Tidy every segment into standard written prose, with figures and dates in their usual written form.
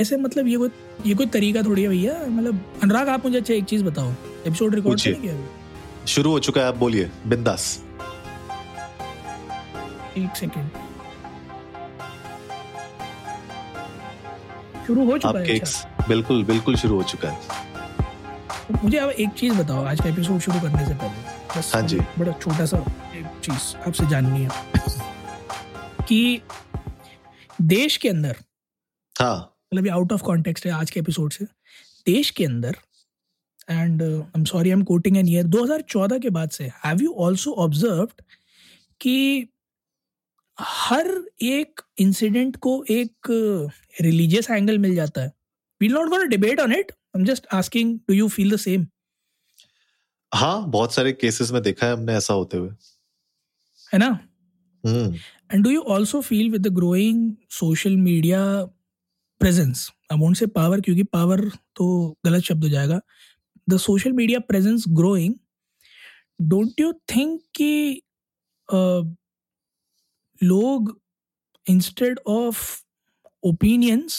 ऐसे मतलब ये कोई तरीका थोड़ी है भैया। मतलब अनुराग, आप मुझे अच्छा एक चीज बताओ, एपिसोड रिकॉर्ड नहीं किया, शुरू हो चुका है, आप बोलिए बिंदास। एक सेकंड, शुरू हो चुका है। अच्छा। बिल्कुल बिल्कुल शुरू हो चुका है। मुझे अब एक चीज बताओ, आज का एपिसोड शुरू करने से पहले बस, हाँ जी, बड़ा छोटा सा एक चीज आपसे जाननी है कि देश के अंदर, हाँ मतलब ये आउट ऑफ कॉन्टेक्स्ट है आज के एपिसोड से, देश के अंदर, and I am sorry I am quoting an year, 2014 के बाद से हैव यू ऑल्सो ऑब्जर्व्ड कि हर एक इंसिडेंट को एक रिलीजियस एंगल मिल जाता है। We not gonna debate on it, I am just asking, do you feel the same? हाँ, बहुत सारे केसेस में देखा है हमने ऐसा होते हुए, है ना। And do you also feel with the growing social media presence? I won't say power क्योंकि power तो गलत शब्द हो जाएगा। The social media presence growing, don't you think कि लोग instead of opinions,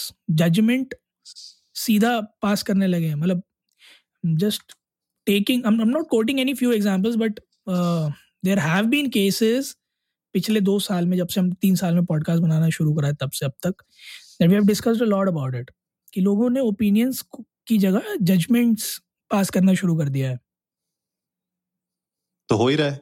judgment सीधा pass करने लगे हैं? मतलब just taking, I'm not quoting any few examples, but there have been cases पिछले 2 साल में, जब से हम 3 साल में पॉडकास्ट बनाना शुरू करा है तब से अब तक, that we have discussed a lot about it, कि लोगों ने ओपिनियंस की जगह जजमेंट्स पास करना शुरू कर दिया है। तो हो ही रहा है,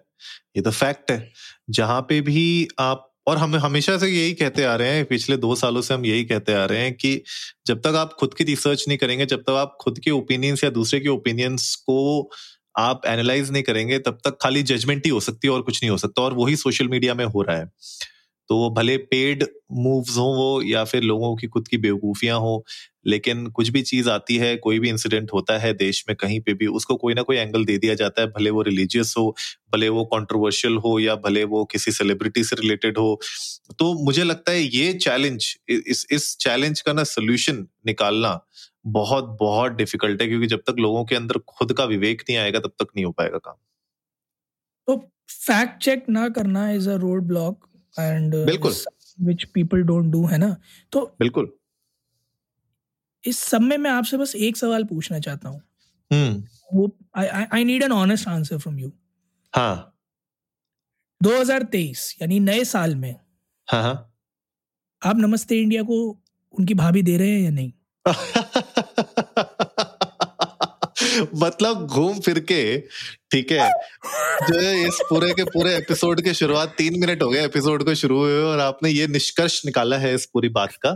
ये तो फैक्ट है। जहां पे भी आप, और हम हमेशा से यही कहते आ रहे हैं, पिछले 2 सालों से हम यही कहते आ रहे हैं कि जब तक आप खुद की रिसर्च नहीं करेंगे, जब तक आप खुद के ओपिनियंस या दूसरे के ओपिनियंस को आप एनालाइज नहीं करेंगे, तब तक खाली जजमेंट ही हो सकती है और कुछ नहीं हो सकता। और वही सोशल मीडिया में हो रहा है। तो भले पेड मूव्स हों वो, या फिर लोगों की खुद की बेवकूफियां हो, लेकिन कुछ भी चीज आती है, कोई भी इंसिडेंट होता है देश में कहीं पे भी, उसको कोई ना कोई एंगल दे दिया जाता है, भले वो रिलीजियस हो, भले वो कंट्रोवर्शियल हो, या भले वो किसी सेलिब्रिटी से रिलेटेड हो। तो मुझे लगता है ये चैलेंज, इस चैलेंज का ना सोल्यूशन निकालना बहुत बहुत डिफिकल्ट है, क्योंकि जब तक लोगों के अंदर खुद का विवेक नहीं आएगा तब तक नहीं हो पाएगा काम। तो फैक्ट चेक ना करना is a road block and which people don't do, है ना। तो बिल्कुल इस सब में मैं आपसे बस एक सवाल पूछना चाहता हूँ, वो I need an honest answer from you. हाँ, 2023 यानी नए साल में, हाँ, आप नमस्ते इंडिया को उनकी भाभी दे रहे हैं या नहीं? मतलब घूम फिर के, ठीक है, जो इस पूरे के पूरे एपिसोड के शुरुआत 3 मिनट हो गए एपिसोड को शुरू हुए, और आपने ये निष्कर्ष निकाला है इस पूरी बात का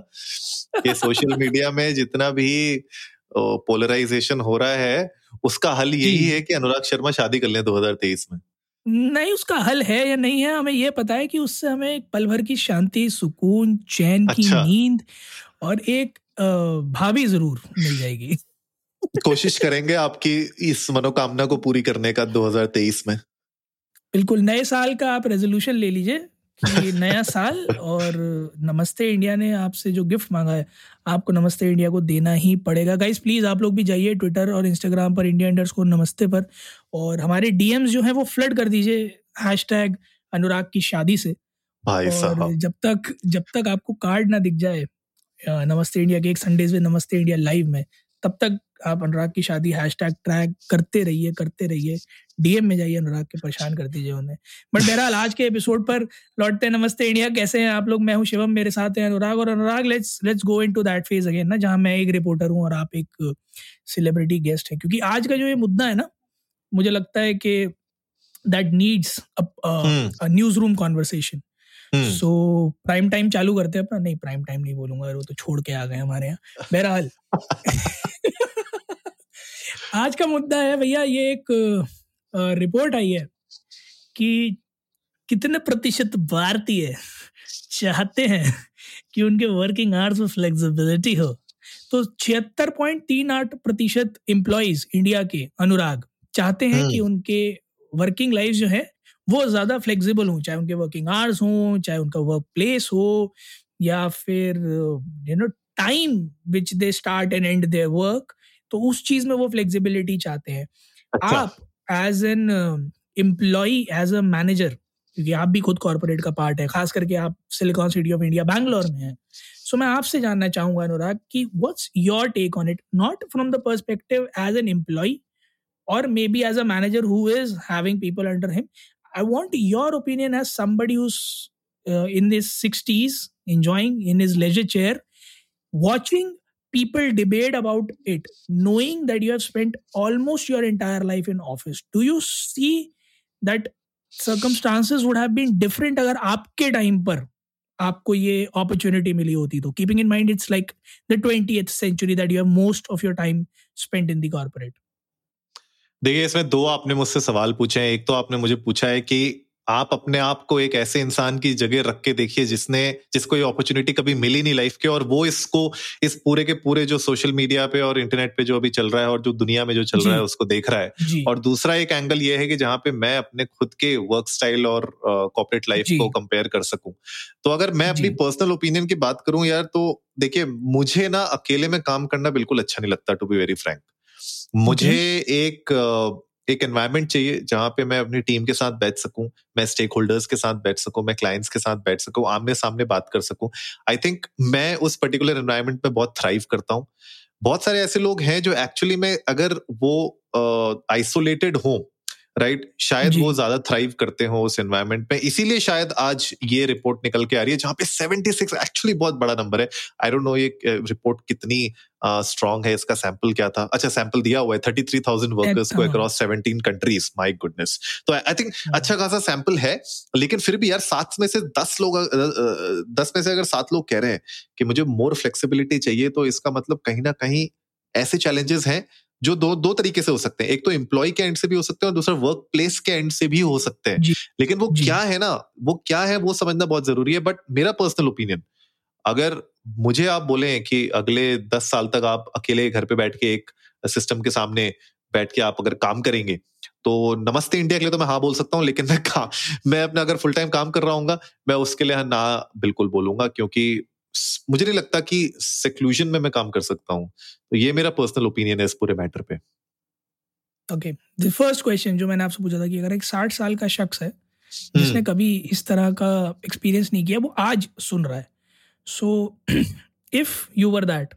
कि सोशल मीडिया में जितना भी पोलराइजेशन हो रहा है उसका हल यही है कि अनुराग शर्मा शादी कर लें 2023 में। नहीं, उसका हल है या नहीं है हमें ये पता है कि उससे हमें पल भर की शांति, सुकून, चैन की नींद और एक भाभी जरूर मिल जाएगी। कोशिश करेंगे आपकी इस मनोकामना को पूरी करने का 2023 में। बिल्कुल, नए साल का आप रेजोल्यूशन ले लीजिए कि नया साल, और नमस्ते इंडिया ने आपसे जो गिफ्ट मांगा है आपको नमस्ते इंडिया को देना ही पड़ेगा। गाइस प्लीज आप लोग भी जाइए ट्विटर और इंस्टाग्राम पर इंडिया_नमस्ते पर, और हमारे डीएम्स जो है वो फ्लड कर दीजिए हैशटैग अनुराग की शादी से। भाई साहब, जब तक आपको कार्ड ना दिख जाए नमस्ते इंडिया के एक संडेज में नमस्ते इंडिया लाइव में, तब तक आप अनुराग की शादी हैशटैग ट्रैक करते रहिए। डीएम में जाइए अनुराग के, परेशान कर दीजिए उन्हें। बट बहरहाल आज के एपिसोड पर लौटते हैं। नमस्ते इंडिया, कैसे हैं आप लोग? मैं हूं शिवम, मेरे साथ हैं अनुराग। और Anurag, let's go into that phase again ना, जहां मैं एक रिपोर्टर हूं और आप एक सेलिब्रिटी गेस्ट हैं, क्योंकि आज का जो ये मुद्दा है ना, मुझे लगता है कि that needs a news room conversation. So prime time चालू करते हैं अपना। नहीं, प्राइम टाइम नहीं बोलूंगा यार, वो तो छोड़ के आ गए हमारे यहाँ। बहरहाल आज का मुद्दा है भैया, ये एक रिपोर्ट आई है कि कितने प्रतिशत भारतीय चाहते हैं कि उनके वर्किंग आवर्स में फ्लेक्सिबिलिटी हो। तो 76.38% एम्प्लॉइज इंडिया के, अनुराग, चाहते हैं कि उनके वर्किंग लाइफ जो है वो ज्यादा फ्लेक्सिबल हो, चाहे उनके वर्किंग आवर्स हो, चाहे उनका वर्क प्लेस हो, या फिर you know time which they start and and their work, तो उस चीज में वो फ्लेक्सिबिलिटी चाहते हैं। अच्छा। आप as an employee, as a manager, क्योंकि आप भी खुद कॉर्पोरेट का पार्ट है, खास करके आप silicon city of India Bangalore में हैं, सो मैं आपसे जानना चाहूंगा अनुराग कि what's your take on it, not from the perspective as an employee or maybe as a manager who is having people under him. I want your opinion as somebody who's in his 60s, enjoying in his leisure chair, watching people debate about it, knowing that you have spent almost your entire life in office. Do you see that circumstances would have been different agar aapke time par aapko ye opportunity mili hoti to? Keeping in mind it's like the 20th century that you have most of your time spent in the corporate. देखिए, इसमें दो आपने मुझसे सवाल पूछे हैं. एक तो आपने मुझे पूछा है कि आप अपने आप को एक ऐसे इंसान की जगह रख के देखिए जिसको ये अपॉर्चुनिटी कभी मिली नहीं लाइफ के, और वो इसको इस पूरे के पूरे जो सोशल मीडिया पे और इंटरनेट पे जो अभी चल रहा है और जो दुनिया में जो चल रहा है उसको देख रहा है. और दूसरा एक एंगल ये है कि जहाँ पे मैं अपने खुद के वर्क स्टाइल और कॉर्पोरेट लाइफ को कंपेयर कर सकूं. तो अगर मैं अपनी पर्सनल ओपिनियन की बात करूं यार, तो देखिए मुझे ना अकेले में काम करना बिल्कुल अच्छा नहीं लगता, टू बी वेरी फ्रैंक. मुझे एक एनवायरनमेंट चाहिए जहां पे मैं अपनी टीम के साथ बैठ सकूं, मैं स्टेक होल्डर्स के साथ बैठ सकूं, मैं क्लाइंट्स के साथ बैठ सकूं, आमने सामने बात कर सकूं. आई थिंक मैं उस पर्टिकुलर एनवायरनमेंट में बहुत थ्राइव करता हूं. बहुत सारे ऐसे लोग हैं जो एक्चुअली में अगर वो आइसोलेटेड हों, राइट, शायद वो ज्यादा थ्राइव करते हो उस एनवायरनमेंट में. इसीलिए शायद आज ये रिपोर्ट निकल के आ रही है जहाँ पे 76 एक्चुअली बहुत बड़ा नंबर है. आई डोंट नो ये रिपोर्ट कितनी स्ट्रॉन्ग है, इसका सैंपल क्या था. अच्छा, सैंपल दिया हुआ है 33,000 वर्कर्स को अक्रॉस 17 कंट्रीज. माय गुडनेस, तो आई थिंक अच्छा खासा सैंपल है. लेकिन फिर भी यार 10 में से अगर 7 लोग कह रहे हैं कि मुझे मोर फ्लेक्सिबिलिटी चाहिए, तो इसका मतलब कहीं ना कहीं ऐसे चैलेंजेस हैं जो दो तरीके से हो सकते हैं. एक तो एम्प्लॉय के एंड से भी हो सकते हैं और दूसरा वर्क प्लेस के एंड से भी हो सकते हैं. लेकिन वो क्या है वो समझना बहुत जरूरी है. बट मेरा पर्सनल ओपिनियन, अगर मुझे आप बोलें कि अगले 10 साल तक आप अकेले घर पे बैठ के एक सिस्टम के सामने बैठ के आप अगर काम करेंगे, तो नमस्ते इंडिया के लिए तो मैं हाँ बोल सकता हूँ. लेकिन मैं अपना अगर फुल टाइम काम कर रहा हूँ मैं उसके लिए ना बिल्कुल बोलूंगा, क्योंकि मुझे नहीं लगता कि seclusion में मैं काम कर सकता हूँ. तो ये मेरा पर्सनल ओपिनियन है इस पूरे मैटर पे. ओके, द फर्स्ट क्वेश्चन जो मैंने आपसे पूछा था कि अगर एक 60 साल का शख्स है जिसने कभी इस तरह का एक्सपीरियंस नहीं किया, वो आज सुन रहा है, so if you were that.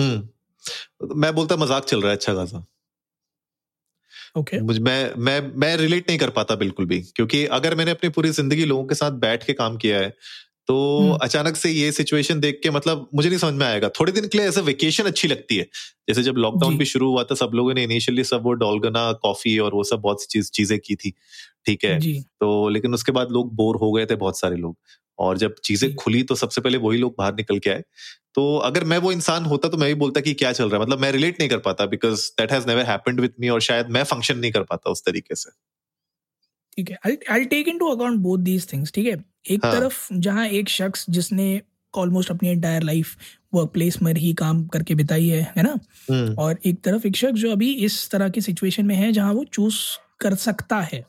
मैं बोलता मजाक चल रहा है अच्छा खासा. Okay. मैं रिलेट नहीं कर पाता बिल्कुल भी, क्योंकि अगर मैंने अपनी पूरी जिंदगी लोगों के साथ बैठ के काम किया है तो अचानक से ये सिचुएशन देख के मतलब मुझे नहीं समझ में आएगा. थोड़े दिन के लिए ऐसा वेकेशन अच्छी लगती है, जैसे जब लॉकडाउन भी शुरू हुआ था सब लोगों ने इनिशियली सब वो डॉलगना कॉफी और वो सब बहुत सी चीजें की थी, ठीक है. तो लेकिन उसके बाद लोग बोर हो गए थे बहुत सारे लोग, और जब चीजें खुली तो सबसे पहले वही लोग बाहर निकल के आए. तो अगर मैं वो इंसान होता तो मैं भी बोलता कि क्या चल रहा है, मतलब मैं रिलेट नहीं कर पाता because that has never happened with me, और शायद मैं फंक्शन नहीं कर पाता उस तरीके से. ठीक है, I take into account both these things. ठीक है, एक तरफ जहाँ एक शख्स जिसने ऑलमोस्ट अपनी एंटायर लाइफ वर्क प्लेस में ही काम करके बिताई है ना, और एक तरफ एक शख्स जो अभी इस तरह की सिचुएशन में है जहाँ वो चूज कर सकता है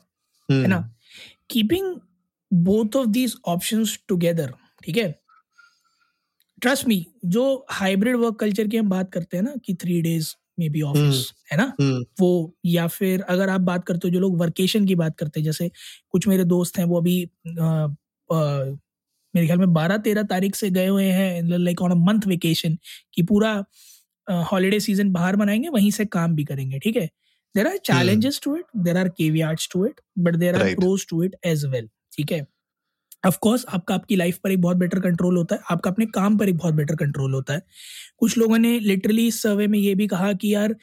ना. Keeping both of these options together, ठीक है, trust me, जो hybrid work culture की हम बात करते हैं ना कि 3 days maybe office है ना, वो, या फिर अगर आप बात करते हो जो लोग वर्केशन की बात करते हैं, जैसे कुछ मेरे दोस्त हैं वो अभी मेरे ख्याल में 12-13 तारीख से गए हुए हैं like on a month vacation, कि पूरा हॉलीडे सीजन बाहर मनाएंगे, वहीं से काम भी करेंगे. ठीक है, there are challenges to it, there are caveats to it, but there are pros to it as well. ठीक है, ऑफ कोर्स आपका आपकी लाइफ पर एक बहुत बेटर कंट्रोल होता है, आपका अपने काम पर एक बहुत बेटर कंट्रोल होता है. कुछ लोगों ने लिटरली इस सर्वे में ये भी कहा कि यार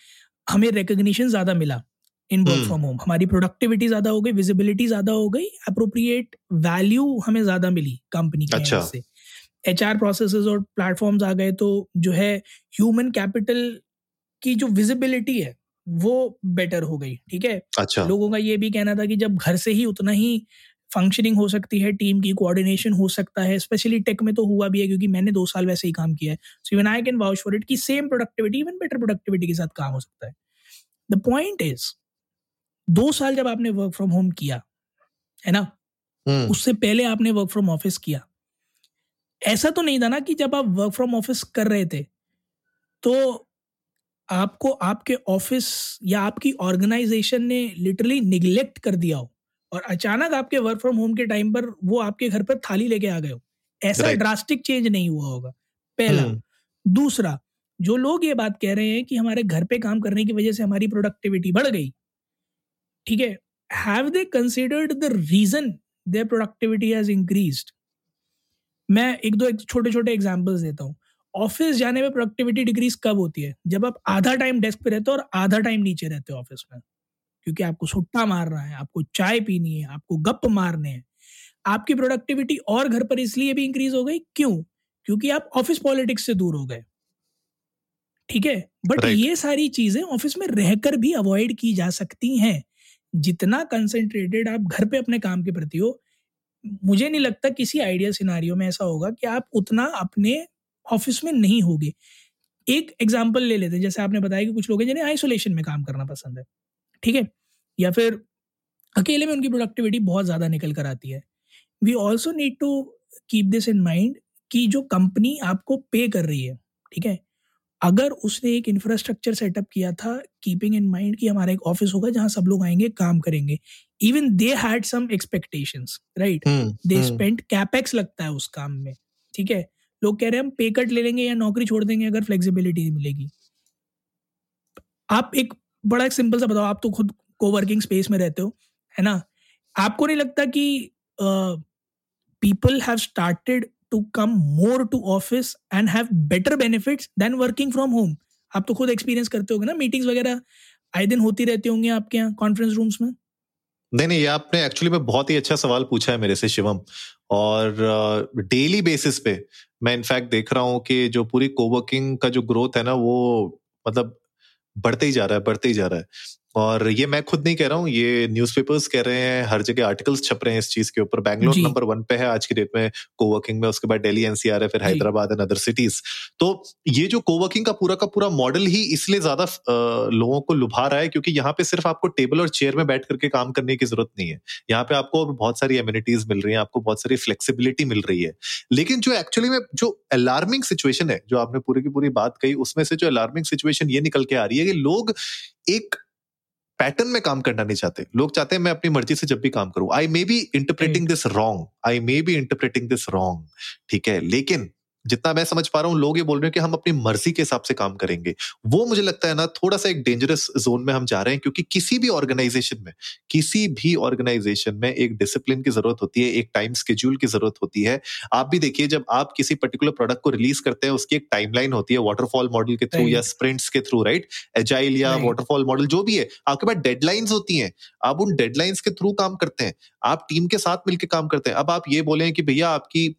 हमें रिकग्निशन ज्यादा मिला इन वर्क फ्रॉम होम, हमारी प्रोडक्टिविटी ज्यादा हो गई, विजिबिलिटी ज्यादा हो गई, अप्रोप्रिएट वैल्यू हमें ज्यादा मिली कंपनी की तरफ से, एचआर प्रोसेसेस और प्लेटफॉर्म्स आ गए, तो जो है ह्यूमन कैपिटल की जो विजिबिलिटी है वो बेटर हो गई. ठीक है, लोगों का ये भी कहना था कि जब घर से ही उतना ही फंक्शनिंग हो सकती है, टीम की कोऑर्डिनेशन हो सकता है, स्पेशली टेक में तो हुआ भी है, क्योंकि मैंने 2 साल वैसे ही काम किया है, so even I can vouch for it कि same productivity even better productivity के साथ काम हो सकता है. द पॉइंट इज 2 साल जब आपने वर्क फ्रॉम होम किया है ना, उससे पहले आपने वर्क फ्रॉम ऑफिस किया, ऐसा तो नहीं था ना कि जब आप वर्क फ्रॉम ऑफिस कर रहे थे तो आपको आपके ऑफिस या आपकी ऑर्गेनाइजेशन ने लिटरली निग्लेक्ट कर दिया हो और अचानक आपके वर्क फ्रॉम होम के टाइम पर वो आपके घर पर थाली लेके आ गए हो, ऐसा ड्रास्टिक चेंज नहीं हुआ होगा। पहला। दूसरा, जो लोग ये बात कह रहे हैं कि हमारे घर पे काम करने की वजह से हमारी प्रोडक्टिविटी बढ़ गई, ठीक है, have they considered the reason their productivity has increased? मैं एक दो छोटे छोटे एग्जांपल्स देता हूँ। ऑफिस जाने में प्रोडक्टिविटी डिक्रीज कब होती है? जब आप आधा टाइम डेस्क पे रहते हो और आधा टाइम नीचे रहते हो ऑफिस में, क्योंकि आपको सुट्टा मारना है, आपको चाय पीनी है, आपको गप मारने हैं। आपकी प्रोडक्टिविटी और घर पर इसलिए भी इंक्रीज हो गई, क्यों? क्योंकि आप ऑफिस पॉलिटिक्स से दूर हो गए, ठीक है। बट ये सारी चीजें ऑफिस में रहकर भी अवॉइड की जा सकती हैं। जितना कंसंट्रेटेड आप घर पे अपने काम के प्रति हो, मुझे नहीं लगता किसी आइडियल सिनारियो में ऐसा होगा कि आप उतना अपने ऑफिस में नहीं होगे। एक एग्जाम्पल ले लेते हैं, जैसे आपने बताया कि कुछ लोग हैं जिन्हें आइसोलेशन में काम करना पसंद है, ठीक है, या फिर अकेले में उनकी प्रोडक्टिविटी बहुत ज़्यादा निकल कर आती है। We also need to keep this in mind कि जो कंपनी आपको पे कर रही है, ठीक है, अगर उसने एक इंफ्रास्ट्रक्चर सेटअप किया था कीपिंग इन माइंड कि हमारा एक ऑफिस होगा जहाँ सब लोग आएंगे, काम करेंगे, even they had some expectations, right, they spent capex लगता है उस काम में, ठीक है। लोग कह रहे हैं हम पे कट ले लेंगे या नौकरी छोड़ देंगे अगर फ्लेक्सिबिलिटी मिलेगी। आप एक बड़ा सिंपल सा बताओ, आप तो खुद कोवर्किंग स्पेस में रहते हो, है ना, आपको नहीं लगता कि people have started to come more to office and have better benefits than working from home? आप तो खुद एक्सपीरियंस करते होगे ना, मीटिंग्स वगैरह आए दिन होती रहती होंगी आपके यहाँ कॉन्फ्रेंस रूम्स में। नहीं, आपने एक्चुअली में बहुत ही अच्छा सवाल पूछा है मेरे से शिवम, और डेली बेसिस पे मैं इनफैक्ट देख रहा हूँ कि जो पूरी कोवर्किंग का जो ग्रोथ है ना, वो मतलब बढ़ते ही जा रहा है। और ये मैं खुद नहीं कह रहा हूँ, ये न्यूज़पेपर्स कह रहे हैं, हर जगह आर्टिकल्स छप रहे हैं इस चीज के ऊपर। बैंगलोर नंबर 1 पे है आज की डेट में कोवर्किंग में, उसके बाद दिल्ली एनसीआर है, फिर हैदराबाद एंड अदर सिटीज। तो ये जो कोवर्किंग का पूरा मॉडल ही इसलिए ज्यादा लोगों को लुभा रहा है क्योंकि यहाँ पे सिर्फ आपको टेबल और चेयर में बैठ करके काम करने की जरूरत नहीं है। यहाँ पे आपको बहुत सारी एमिनिटीज मिल रही है, आपको बहुत सारी फ्लेक्सिबिलिटी मिल रही है। लेकिन जो एक्चुअली में जो अलार्मिंग सिचुएशन है, जो आपने पूरी की पूरी बात कही, उसमें से जो अलार्मिंग सिचुएशन ये निकल के आ रही है कि लोग एक पैटर्न में काम करना नहीं चाहते। लोग चाहते हैं मैं अपनी मर्जी से जब भी काम करूं। I may be interpreting this wrong, ठीक है, लेकिन जितना मैं समझ पा रहा हूं लोग ये बोल रहे हैं कि हम अपनी मर्जी के हिसाब से काम करेंगे। वो मुझे लगता है ना थोड़ा सा एक डेंजरस जोन में हम जा रहे हैं, क्योंकि किसी भी ऑर्गेनाइजेशन में एक डिसिप्लिन की जरूरत होती है, एक टाइम स्केड्यूल की जरूरत होती है। आप भी देखिए, जब आप किसी पर्टिकुलर प्रोडक्ट को रिलीज करते हैं उसकी एक टाइमलाइन होती है, वाटरफॉल मॉडल के थ्रू या स्प्रिंट्स के थ्रू, राइट, एजाइल या वाटरफॉल मॉडल जो भी है, आपके पास डेडलाइंस होती है, आप उन डेडलाइंस के थ्रू काम करते हैं, आप टीम के साथ मिलकर काम करते हैं। अब आप ये बोले कि भैया आपकी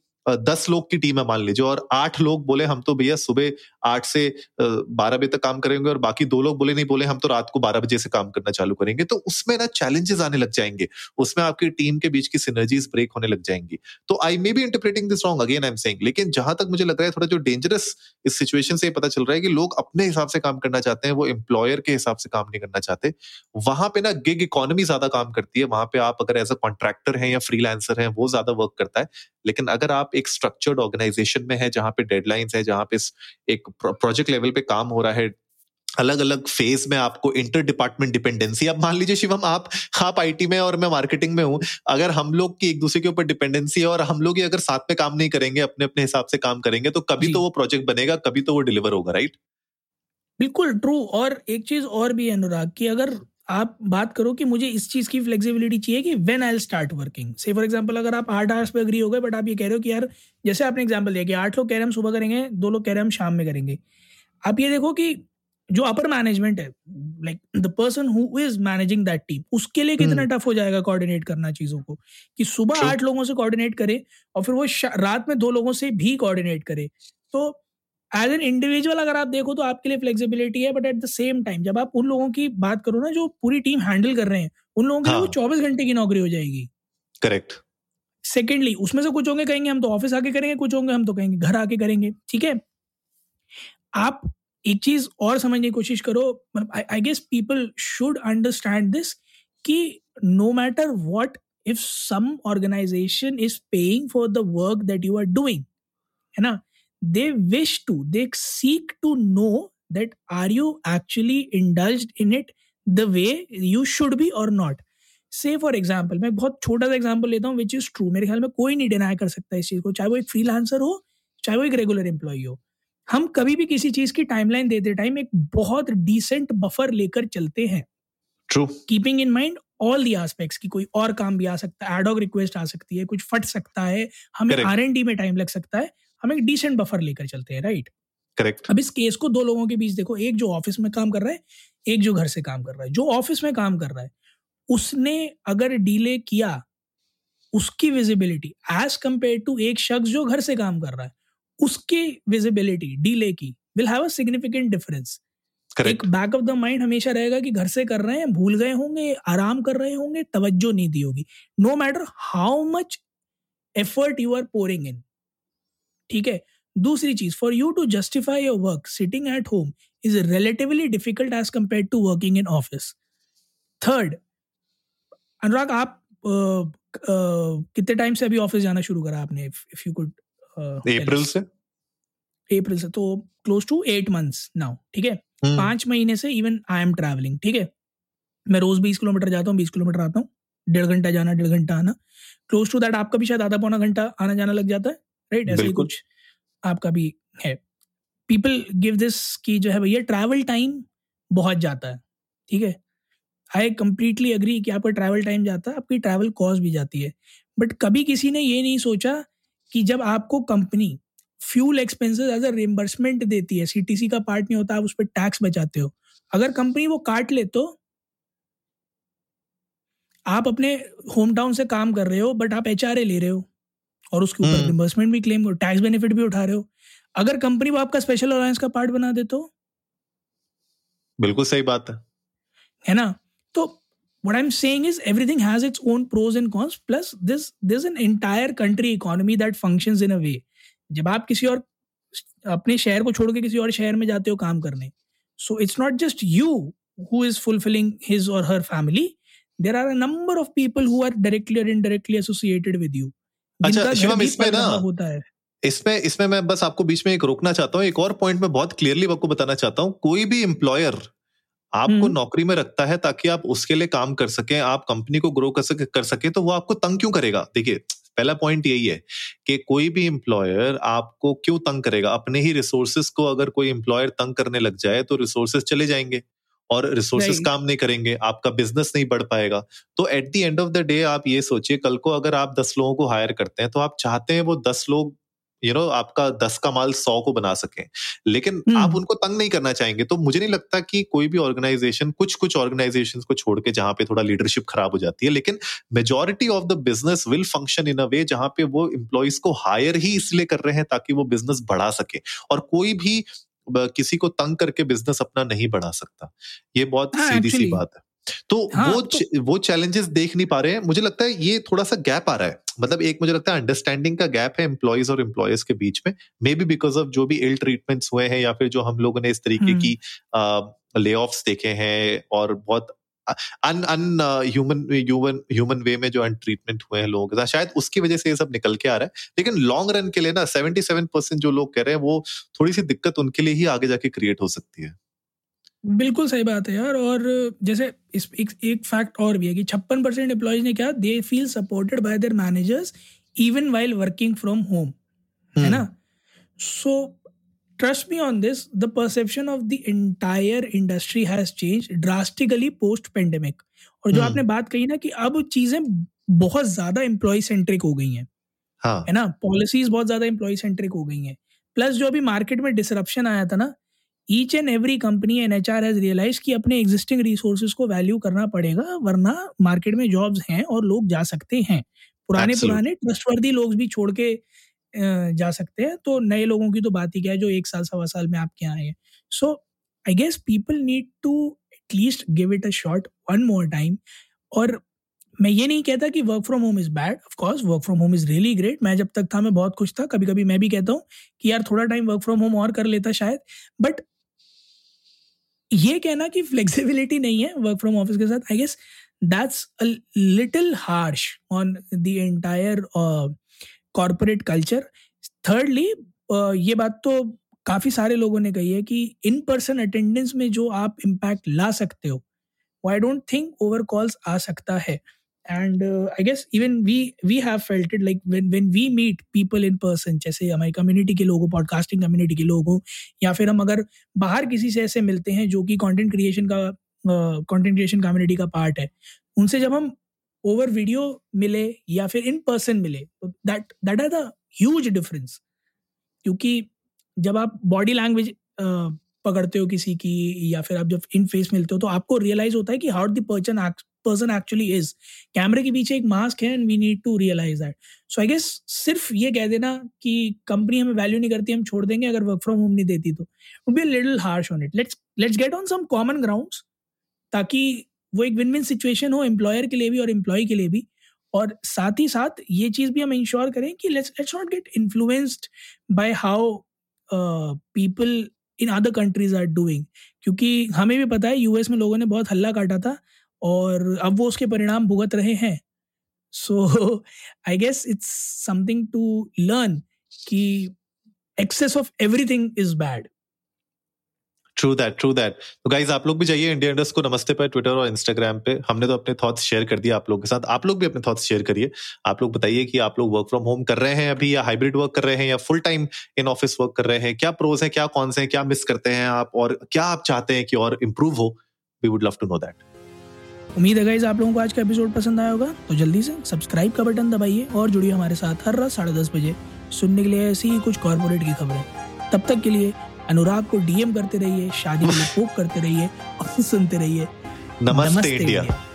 10 लोग की टीम है मान लीजिए, और 8 लोग बोले हम तो भैया सुबह 8 से 12 बजे तक काम करेंगे, और बाकी 2 लोग बोले हम तो रात को 12 बजे से काम करना चालू करेंगे, तो उसमें ना चैलेंजेस आने लग जाएंगे, उसमें आपकी टीम के बीच की सिनर्जीज ब्रेक होने लग जाएंगी। तो I may be interpreting this wrong again, I am saying, लेकिन जहां तक मुझे लग रहा है थोड़ा जो डेंजरस इस सिचुएशन से पता चल रहा है कि लोग अपने हिसाब से काम करना चाहते हैं, वो एम्प्लॉयर के हिसाब से काम नहीं करना चाहते। वहां पे ना गिग इकोनॉमी ज्यादा काम करती है, वहां पे आप अगर एज अ कॉन्ट्रैक्टर हैं या फ्रीलांसर हैं वो ज्यादा वर्क करता है। लेकिन अगर आप एक स्ट्रक्चर्ड ऑर्गेनाइजेशन में है जहां पे डेडलाइंस है, जहां पे एक प्रोजेक्ट लेवल पे काम हो रहा है, अलग अलग फेज में आपको इंटर डिपार्टमेंट डिपेंडेंसी, अब मान लीजिए शिवम आप आईटी में और मैं मार्केटिंग में हूं, अगर हम लोग की एक दूसरे के ऊपर डिपेंडेंसी है और हम लोग अगर साथ में काम नहीं करेंगे, अपने अपने हिसाब से काम करेंगे, तो कभी तो वो प्रोजेक्ट बनेगा, कभी तो वो डिलीवर होगा, राइट। बिल्कुल ट्रू। और एक चीज और भी है अनुराग की, अगर आप बात करो कि मुझे इस चीज़ की फ्लेक्सिबिलिटी चाहिए कि when I will start working, say for example अगर आप 8 आवर्स पे एग्री हो गए, बट आप ये कह रहे हो कि यार, जैसे आपने एग्जांपल दिया कि 8 लोग कह रहे हैं हम सुबह करेंगे, 2 लोग कह रहे हैं हम शाम में करेंगे। आप ये देखो कि जो अपर मैनेजमेंट है, like the person who is managing that team, उसके लिए कितना टफ हो जाएगा कोऑर्डिनेट करना चीज़ों को, कि सुबह 8 लोगों से कोऑर्डिनेट करे और फिर वो रात में 2 लोगों से भी कोऑर्डिनेट करे। तो एज एन इंडिविजुअल अगर आप देखो तो आपके लिए फ्लेक्सिबिलिटी है, but at the same time जब आप उन लोगों की बात करो ना जो पूरी टीम हैंडल कर रहे हैं, उन लोगों के लिए 24 घंटे की नौकरी हो जाएगी। करेक्ट। सेकेंडली, उसमें से कुछ होंगे कहेंगे हम तो ऑफिस आके करेंगे, कुछ होंगे हम तो कहेंगे घर आके करेंगे, ठीक है। आप एक चीज और समझने की कोशिश करो, मतलब I guess people should understand this कि no matter what, if some organisation is paying for the work that you are doing, है ना, they seek to know that are you actually indulged in it the way you should be or not. Say for example मैं बहुत छोटा सा example लेता हूँ which is true, मेरे ख्याल में कोई नहीं डिनाई कर सकता इस चीज़ को, चाहे वो एक फ्रीलांसर हो चाहे वो एक रेगुलर एम्प्लॉई हो। हम कभी भी किसी चीज़ की टाइमलाइन देते टाइम एक बहुत डिसेंट बफर लेकर चलते हैं, true, keeping in mind all the aspects की कोई और काम भी आ सकता है, एडहॉक रिक्वेस्ट आ सकती है, कुछ फट सकता है, हमें R&D में टाइम लग सकता है, हम एक डिसेंट बफर लेकर चलते हैं, राइट, करेक्ट। अब इस केस को दो लोगों के बीच देखो, एक जो ऑफिस में काम कर रहा है, एक जो घर से काम कर रहा है। जो ऑफिस में काम कर रहा है उसने अगर डिले किया, उसकी विजिबिलिटी एज कंपेयर टू एक शख्स जो घर से काम कर रहा है, उसकी विजिबिलिटी डिले की will have a significant difference. एक बैक ऑफ द माइंड हमेशा रहेगा कि घर से कर रहे हैं, भूल गए होंगे, आराम कर रहे होंगे, तवज्जो नहीं दी होगी, no matter how much effort you are pouring in, ठीक है। दूसरी चीज, for you to justify your work sitting at home is relatively difficult as compare to working in office. Third, Anurag, आप कितने टाइम से अभी ऑफिस जाना शुरू करा आपने? इफ यू कुड, अप्रैल से, तो क्लोज टू 8 months नाउ, ठीक है। 5 महीने से इवन आई एम ट्रैवलिंग, ठीक है, मैं रोज 20 किलोमीटर जाता हूँ, 20 किलोमीटर आता हूँ, 1.5 घंटा जाना 1.5 घंटा आना, क्लोज टू दैट आपका भी शायद आधा पौना घंटा आना जाना लग जाता है, राइट, ऐसे ही कुछ आपका भी है। पीपल गिव दिस की जो है भैया ट्रैवल टाइम बहुत जाता है, ठीक है, आई कंप्लीटली एग्री कि आपका ट्रैवल टाइम जाता है, आपकी ट्रैवल कॉस्ट भी जाती है, बट कभी किसी ने ये नहीं सोचा कि जब आपको company fuel expenses as a reimbursement देती है, सीटीसी का पार्ट नहीं होता, आप उस पर टैक्स बचाते हो, अगर कंपनी वो काट ले तो आप अपने होम टाउन से काम कर रहे हो बट आप HRA ले रहे हो और उसके ऊपर रिम्बर्समेंट भी क्लेम, टैक्स बेनिफिट भी उठा रहे हो। अगर कंपनी वो आपका स्पेशल अलाउंस का पार्ट बना दे तो बिल्कुल सही बात है ना। तो what I'm saying is everything has its own pros and cons, plus there's an entire country economy that functions in a way. जब आप किसी और अपने शहर को छोड़ के किसी और शहर में जाते हो काम करने, so it's not just you who is fulfilling his or her family, there are a number of people who are directly or indirectly associated with you. अच्छा शिवम, इसमें ना इसमें मैं बस आपको बीच में एक रोकना चाहता हूँ, एक और पॉइंट में बहुत क्लियरली आपको बताना चाहता हूँ। कोई भी एम्प्लॉयर आपको नौकरी में रखता है ताकि आप उसके लिए काम कर सके, आप कंपनी को ग्रो कर सके, तो वो आपको तंग क्यों करेगा? देखिए, पहला पॉइंट यही है कि कोई भी एम्प्लॉयर आपको क्यों तंग करेगा? अपने ही रिसोर्सेस को अगर कोई एम्प्लॉयर तंग करने लग जाए तो रिसोर्सेस चले जाएंगे और रिसोर्सेस काम नहीं करेंगे, आपका बिजनेस नहीं बढ़ पाएगा। तो at the end of the day आप ये सोचिए, कल को अगर आप 10 लोगों को हायर करते हैं तो आप चाहते हैं वो 10 लोग आपका 10 का माल 100 को बना सके, लेकिन आप उनको तंग नहीं करना चाहेंगे। तो मुझे नहीं लगता कि कोई भी ऑर्गेनाइजेशन, कुछ ऑर्गेनाइजेशंस को छोड़ के जहां पे थोड़ा लीडरशिप खराब हो जाती है, लेकिन majority of the business will function in a way जहां पे वो एम्प्लॉइज को हायर ही इसलिए कर रहे हैं ताकि वो बिजनेस बढ़ा सके, और कोई भी किसी को तंग करके बिजनेस अपना नहीं बढ़ा सकता। ये बहुत सीधी सी बात है। तो वो चैलेंजेस देख नहीं पा रहे हैं, मुझे लगता है ये थोड़ा सा गैप आ रहा है। मतलब एक मुझे लगता है अंडरस्टैंडिंग का गैप है एम्प्लॉइज और एम्प्लॉयर्स के बीच में, मे बी बिकॉज ऑफ जो भी इल ट्रीटमेंट्स हुए हैं या फिर जो हम लोगों ने इस तरीके की ले-ऑफ्स देखे हैं और बहुत ह्यूमन वे में जो अनट्रीटमेंट हुए हैं लोगों के साथ, शायद उसकी वजह से ये सब निकल के आ रहा है। लेकिन लॉन्ग रन के लिए ना 77% जो लोग कह रहे हैं वो थोड़ी सी दिक्कत उनके लिए ही आगे जाके क्रिएट हो सकती है। बिल्कुल सही बात है यार। और जैसे इस एक फैक्ट और भी है कि 56% एम्प्लॉइज ने क्या, they feel supported by their managers even while working from home, है ना। So trust me on this, the perception of the entire industry has changed drastically post pandemic. और जो आपने बात कही ना कि अब चीजें बहुत ज्यादा एम्प्लॉय सेंट्रिक हो गई हैं, है ना, पॉलिसीज बहुत ज्यादा एम्प्लॉय सेंट्रिक हो गई हैं, प्लस जो अभी मार्केट में डिसरप्शन आया था ना, each and every company and HR has realise कि अपने एग्जिस्टिंग रिसोर्सेज को वैल्यू करना पड़ेगा, वरना मार्केट में जॉब्स हैं और लोग जा सकते हैं, पुराने ट्रस्टवर्दी लोग भी छोड़ के जा सकते हैं, तो नए लोगों की तो बात ही क्या है जो 1 साल 1.25 साल में आपके यहाँ आए हैं। So I guess people need to at least give it a shot one more time. और मैं ये नहीं कहता कि work from home is bad, of course work from home is really great, मैं जब तक था मैं बहुत खुश था, कभी कभी मैं भी कहता हूँ कि यार थोड़ा टाइम वर्क फ्रॉम होम और कर लेता शायद, बट ये कहना कि फ्लेक्सिबिलिटी नहीं है वर्क फ्रॉम ऑफिस के साथ, I guess that's a little harsh on the entire corporate culture. Thirdly, ये बात तो काफ़ी सारे लोगों ने कही है कि इन पर्सन अटेंडेंस में जो आप इम्पैक्ट ला सकते हो, I don't think over calls आ सकता है। And I guess even we have felt it, like when we meet people in person, जैसे हमारी community के लोगों, podcasting community के लोगों, या फिर हम अगर बाहर किसी से ऐसे मिलते हैं जो कि content creation community का part है, उनसे जब हम over video मिले या फिर in person मिले, that is the huge difference. क्योंकि जब आप body language पकड़ते हो किसी की, या फिर आप जब in face मिलते हो, तो आपको realize होता है कि how the person actually is. कैमरे के पीछे एक मास्क है, and we need to realize that. So I guess सिर्फ ये कह देना कि कंपनी हमें वैल्यू नहीं करती, हम छोड़ देंगे अगर वर्क फ्रॉम होम नहीं देती, तो would be a little harsh on it. Let's get on some common grounds, ताकि वो एक विन विन सिचुएशन हो एम्प्लॉयर के लिए भी और एम्प्लॉय के लिए भी. और साथ ही साथ ये चीज़ भी हम इंश्योर करें कि let's not get influenced by how people in other countries are doing. क्योंकि हमें भी पता है यूएस में लोगों ने बहुत हल्ला काटा था और अब वो उसके परिणाम भुगत रहे हैं. So I guess it's something to learn कि excess of everything is bad. True that, true that. तो गाइज आप लोग भी जाइए India_Namaste पर, ट्विटर और इंस्टाग्राम पे. हमने तो अपने थॉट्स शेयर कर दिए आप लोग के साथ, आप लोग भी अपने थॉट्स शेयर करिए. आप लोग बताइए कि आप लोग वर्क फ्रॉम होम कर रहे हैं अभी, या हाइब्रिड वर्क कर रहे हैं, या full time in office work कर रहे हैं. क्या प्रोज हैं, क्या कॉन्स हैं, क्या मिस करते हैं आप, और क्या आप चाहते हैं कि और इम्प्रूव हो. We would love to know that. उम्मीद है गाइस आप लोगों को आज का एपिसोड पसंद आया होगा. तो जल्दी से सब्सक्राइब का बटन दबाइए और जुड़िए हमारे साथ हर रात 10:30 बजे सुनने के लिए ऐसी ही कुछ कॉर्पोरेट की खबरें. तब तक के लिए अनुराग को डीएम करते रहिए, शादी में पोक करते रहिए और सुनते रहिए नमस्ते इंडिया.